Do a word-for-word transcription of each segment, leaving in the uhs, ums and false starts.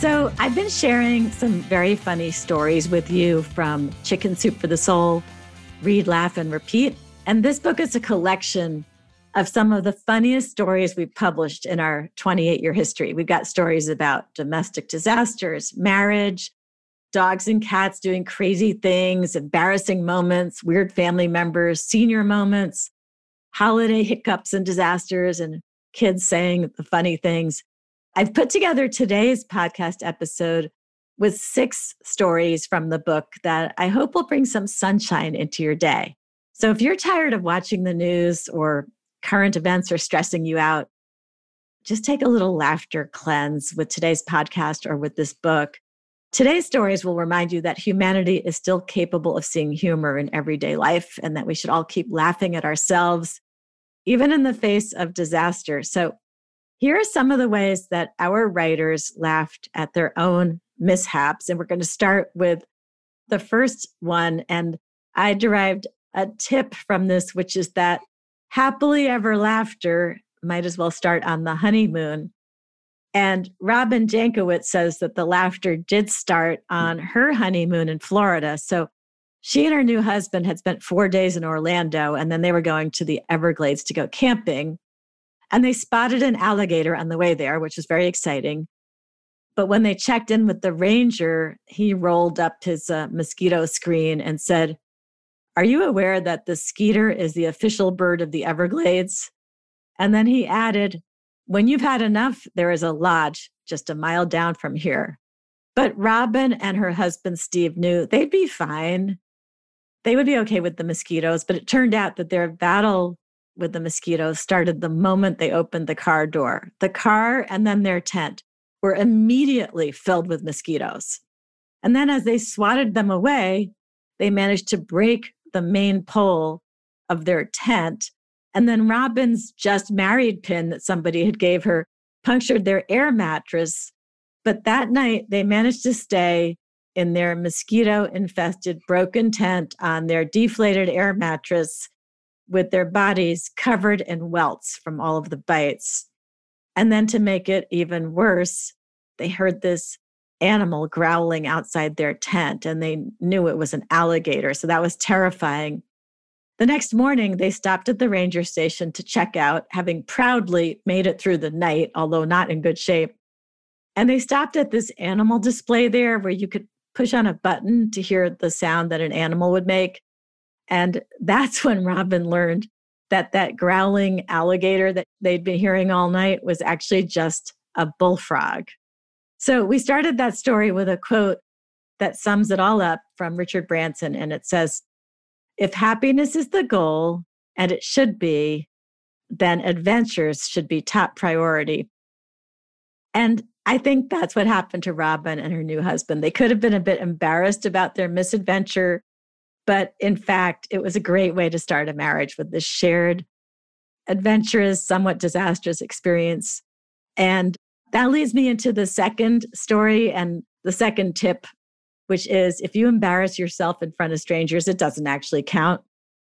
So I've been sharing some very funny stories with you from Chicken Soup for the Soul, Read, Laugh, and Repeat. And this book is a collection of some of the funniest stories we've published in our twenty-eight year history. We've got stories about domestic disasters, marriage, dogs and cats doing crazy things, embarrassing moments, weird family members, senior moments, holiday hiccups and disasters, and kids saying the funny things. I've put together today's podcast episode with six stories from the book that I hope will bring some sunshine into your day. So if you're tired of watching the news or current events are stressing you out, just take a little laughter cleanse with today's podcast or with this book. Today's stories will remind you that humanity is still capable of seeing humor in everyday life and that we should all keep laughing at ourselves, even in the face of disaster. So here are some of the ways that our writers laughed at their own mishaps. And we're going to start with the first one. And I derived a tip from this, which is that happily ever laughter might as well start on the honeymoon. And Robin Jankowitz says that the laughter did start on her honeymoon in Florida. So she and her new husband had spent four days in Orlando, and then they were going to the Everglades to go camping. And they spotted an alligator on the way there, which was very exciting. But when they checked in with the ranger, he rolled up his uh, mosquito screen and said, "Are you aware that the skeeter is the official bird of the Everglades?" And then he added, "When you've had enough, there is a lodge just a mile down from here." But Robin and her husband, Steve, knew they'd be fine. They would be okay with the mosquitoes, but it turned out that their battle with the mosquitoes started the moment they opened the car door. The car and then their tent were immediately filled with mosquitoes. And then as they swatted them away, they managed to break the main pole of their tent. And then Robin's just married pin that somebody had gave her punctured their air mattress. But that night, they managed to stay in their mosquito-infested broken tent on their deflated air mattress with their bodies covered in welts from all of the bites. And then to make it even worse, they heard this animal growling outside their tent, and they knew it was an alligator. So that was terrifying. The next morning, they stopped at the ranger station to check out, having proudly made it through the night, although not in good shape. And they stopped at this animal display there where you could push on a button to hear the sound that an animal would make. And that's when Robin learned that that growling alligator that they'd been hearing all night was actually just a bullfrog. So we started that story with a quote that sums it all up from Richard Branson, and it says, "If happiness is the goal, and it should be, then adventures should be top priority." And I think that's what happened to Robin and her new husband. They could have been a bit embarrassed about their misadventure, but in fact, it was a great way to start a marriage with this shared, adventurous, somewhat disastrous experience. And that leads me into the second story and the second tip, which is if you embarrass yourself in front of strangers, it doesn't actually count.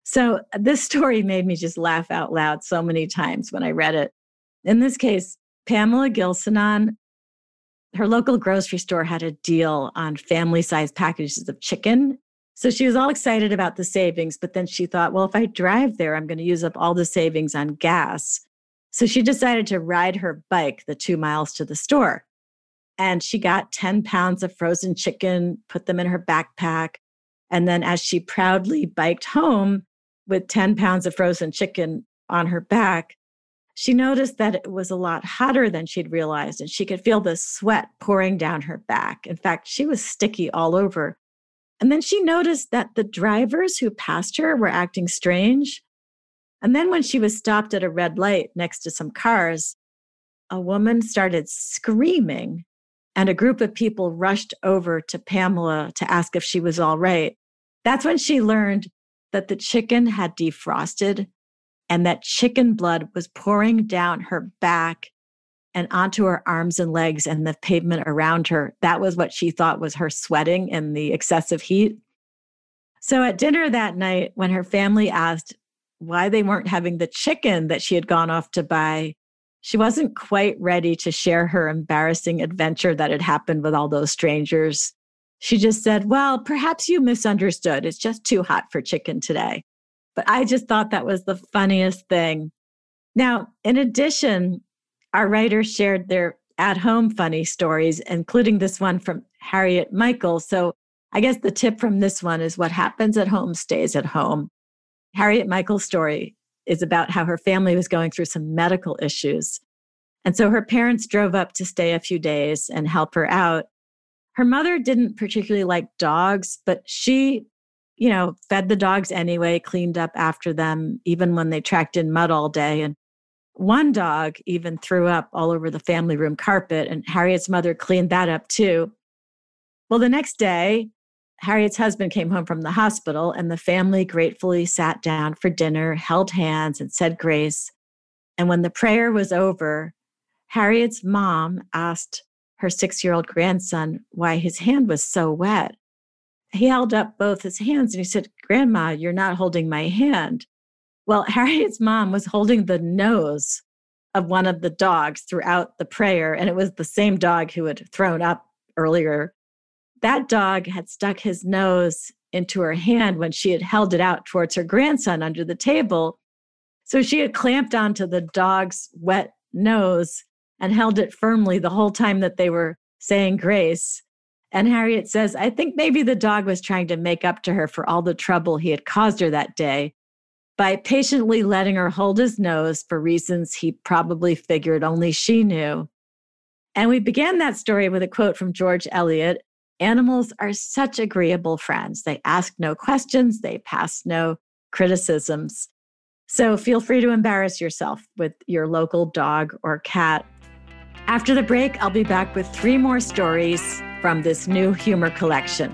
So this story made me just laugh out loud so many times when I read it. In this case, Pamela Gilsonan, her local grocery store had a deal on family-sized packages of chicken. So she was all excited about the savings, but then she thought, well, if I drive there, I'm going to use up all the savings on gas. So she decided to ride her bike the two miles to the store. And she got ten pounds of frozen chicken, put them in her backpack. And then as she proudly biked home with ten pounds of frozen chicken on her back, she noticed that it was a lot hotter than she'd realized, and she could feel the sweat pouring down her back. In fact, she was sticky all over. And then she noticed that the drivers who passed her were acting strange. And then when she was stopped at a red light next to some cars, a woman started screaming, and a group of people rushed over to Pamela to ask if she was all right. That's when she learned that the chicken had defrosted and that chicken blood was pouring down her back and onto her arms and legs and the pavement around her. That was what she thought was her sweating in the excessive heat. So at dinner that night, when her family asked why they weren't having the chicken that she had gone off to buy, she wasn't quite ready to share her embarrassing adventure that had happened with all those strangers. She just said, well, perhaps you misunderstood. It's just too hot for chicken today. But I just thought that was the funniest thing. Now, in addition, our writers shared their at-home funny stories, including this one from Harriet Michael. So I guess the tip from this one is what happens at home stays at home. Harriet Michael's story is about how her family was going through some medical issues. And so her parents drove up to stay a few days and help her out. Her mother didn't particularly like dogs, but she you know, fed the dogs anyway, cleaned up after them, even when they tracked in mud all day. And one dog even threw up all over the family room carpet, and Harriet's mother cleaned that up too. Well, the next day, Harriet's husband came home from the hospital, and the family gratefully sat down for dinner, held hands, and said grace. And when the prayer was over, Harriet's mom asked her six-year-old grandson why his hand was so wet. He held up both his hands and he said, Grandma, you're not holding my hand. Well, Harriet's mom was holding the nose of one of the dogs throughout the prayer, and it was the same dog who had thrown up earlier. That dog had stuck his nose into her hand when she had held it out towards her grandson under the table. So she had clamped onto the dog's wet nose and held it firmly the whole time that they were saying grace. And Harriet says, I think maybe the dog was trying to make up to her for all the trouble he had caused her that day by patiently letting her hold his nose for reasons he probably figured only she knew. And we began that story with a quote from George Eliot, "Animals are such agreeable friends. They ask no questions. They pass no criticisms." So feel free to embarrass yourself with your local dog or cat. After the break, I'll be back with three more stories from this new humor collection.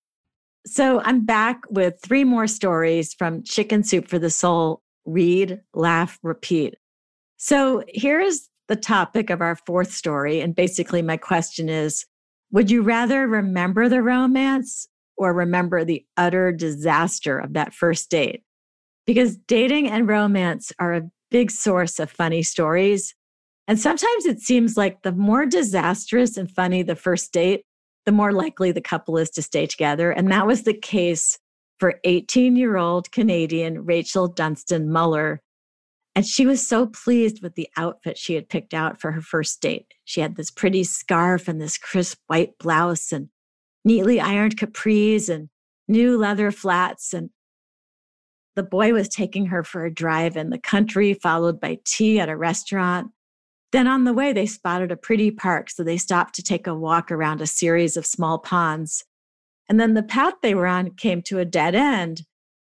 So I'm back with three more stories from Chicken Soup for the Soul: Read, Laugh, Repeat. So here is the topic of our fourth story. And basically my question is, would you rather remember the romance or remember the utter disaster of that first date? Because dating and romance are a big source of funny stories. And sometimes it seems like the more disastrous and funny the first date, the more likely the couple is to stay together. And that was the case for eighteen-year-old Canadian Rachel Dunstan Muller. And she was so pleased with the outfit she had picked out for her first date. She had this pretty scarf and this crisp white blouse and neatly ironed capris and new leather flats. And the boy was taking her for a drive in the country, followed by tea at a restaurant. Then on the way, they spotted a pretty park, so they stopped to take a walk around a series of small ponds. And then the path they were on came to a dead end.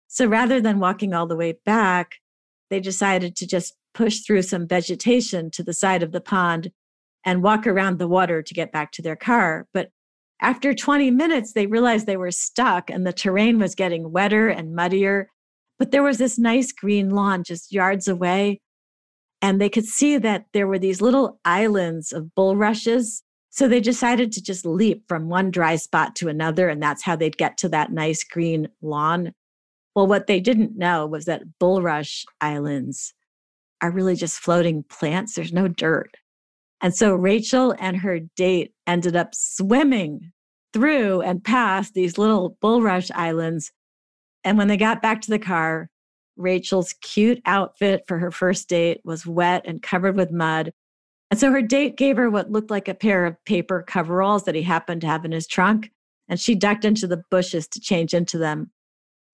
So rather than walking all the way back, they decided to just push through some vegetation to the side of the pond and walk around the water to get back to their car. But after twenty minutes, they realized they were stuck and the terrain was getting wetter and muddier. But there was this nice green lawn just yards away. and they could see that there were these little islands of bulrushes. So they decided to just leap from one dry spot to another, and that's how they'd get to that nice green lawn. Well, what they didn't know was that bulrush islands are really just floating plants. There's no dirt. And so Rachel and her date ended up swimming through and past these little bulrush islands. And when they got back to the car, Rachel's cute outfit for her first date was wet and covered with mud. And so her date gave her what looked like a pair of paper coveralls that he happened to have in his trunk, and she ducked into the bushes to change into them,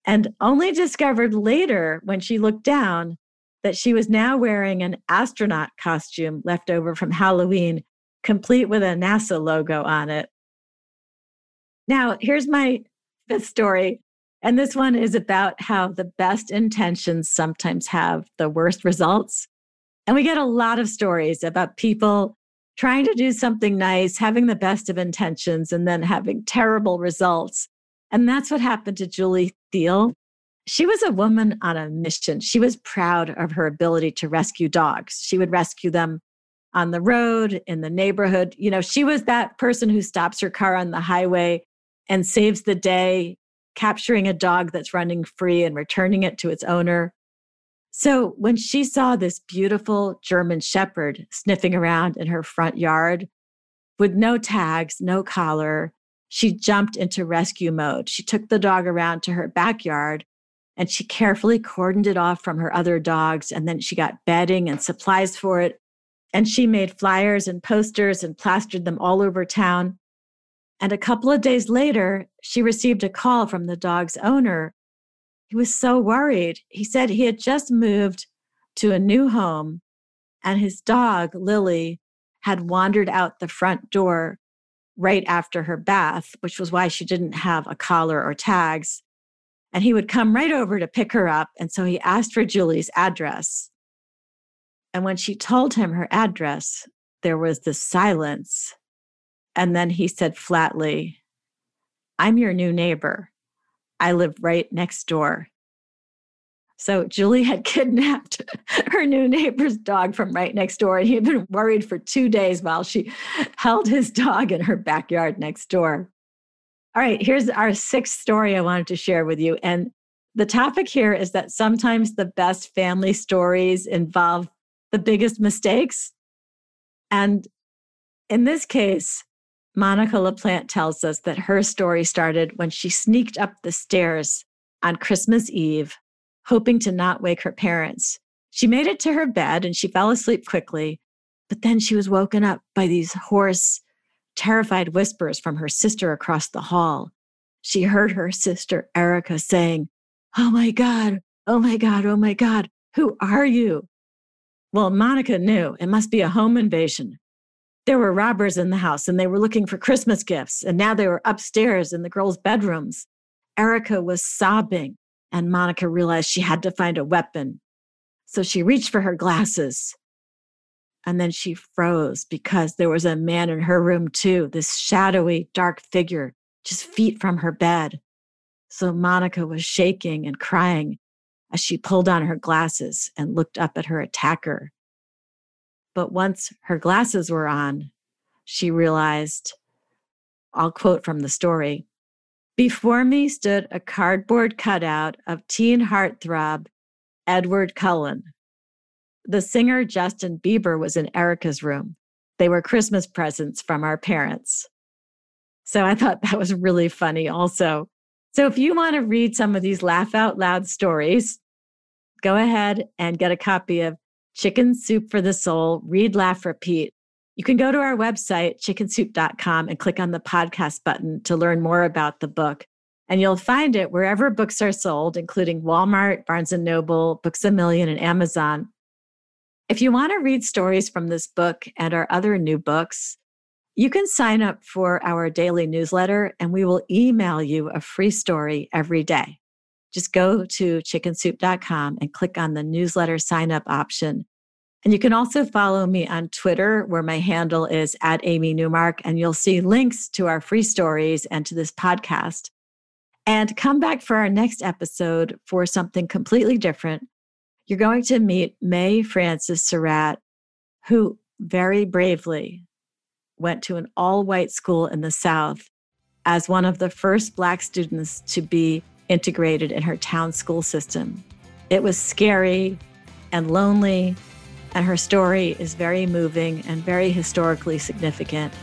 and only discovered later when she looked down that she was now wearing an astronaut costume left over from Halloween, complete with a NASA logo on it. Now, here's my fifth story, and this one is about how the best intentions sometimes have the worst results. And we get a lot of stories about people trying to do something nice, having the best of intentions, and then having terrible results. And that's what happened to Julie Thiel. She was a woman on a mission. She was proud of her ability to rescue dogs. She would rescue them on the road, in the neighborhood. You know, she was that person who stops her car on the highway and saves the day, capturing a dog that's running free and returning it to its owner. So when she saw this beautiful German shepherd sniffing around in her front yard with no tags, no collar, she jumped into rescue mode. She took the dog around to her backyard and she carefully cordoned it off from her other dogs. And then she got bedding and supplies for it. And she made flyers and posters and plastered them all over town. And a couple of days later, she received a call from the dog's owner. He was so worried. He said he had just moved to a new home and his dog, Lily, had wandered out the front door right after her bath, which was why she didn't have a collar or tags. And he would come right over to pick her up. And so he asked for Julie's address. And when she told him her address, there was this silence. And then he said flatly, "I'm your new neighbor. I live right next door." So Julie had kidnapped her new neighbor's dog from right next door. And he had been worried for two days while she held his dog in her backyard next door. All right, here's our sixth story I wanted to share with you. And the topic here is that sometimes the best family stories involve the biggest mistakes. And in this case, Monica LaPlante tells us that her story started when she sneaked up the stairs on Christmas Eve, hoping to not wake her parents. She made it to her bed and she fell asleep quickly, but then she was woken up by these hoarse, terrified whispers from her sister across the hall. She heard her sister, Erica, saying, "Oh my God, oh my God, oh my God, who are you?" Well, Monica knew it must be a home invasion. There were robbers in the house and they were looking for Christmas gifts. And now they were upstairs in the girls' bedrooms. Erica was sobbing and Monica realized she had to find a weapon. So she reached for her glasses and then she froze because there was a man in her room too, this shadowy, dark figure, just feet from her bed. So Monica was shaking and crying as she pulled on her glasses and looked up at her attacker. But once her glasses were on, she realized, I'll quote from the story, "Before me stood a cardboard cutout of teen heartthrob Edward Cullen. The singer Justin Bieber was in Erica's room. They were Christmas presents from our parents." So I thought that was really funny also. So if you want to read some of these laugh out loud stories, go ahead and get a copy of Chicken Soup for the Soul, Read, Laugh, Repeat. You can go to our website, chicken soup dot com, and click on the podcast button to learn more about the book. And you'll find it wherever books are sold, including Walmart, Barnes and Noble, Books A Million, and Amazon. If you want to read stories from this book and our other new books, you can sign up for our daily newsletter, and we will email you a free story every day. Just go to chicken soup dot com and click on the newsletter sign up option. And you can also follow me on Twitter, where my handle is at Amy Newmark, and you'll see links to our free stories and to this podcast. And come back for our next episode for something completely different. You're going to meet Mae Francis Surratt, who very bravely went to an all-white school in the South as one of the first Black students to be integrated in her town school system. It was scary and lonely, and her story is very moving and very historically significant.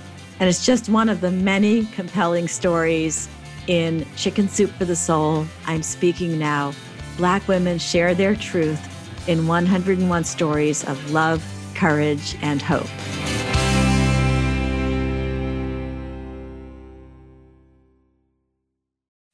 And it's just one of the many compelling stories in Chicken Soup for the Soul, I'm Speaking Now. Black women share their truth in one hundred and one stories of love, courage, and hope.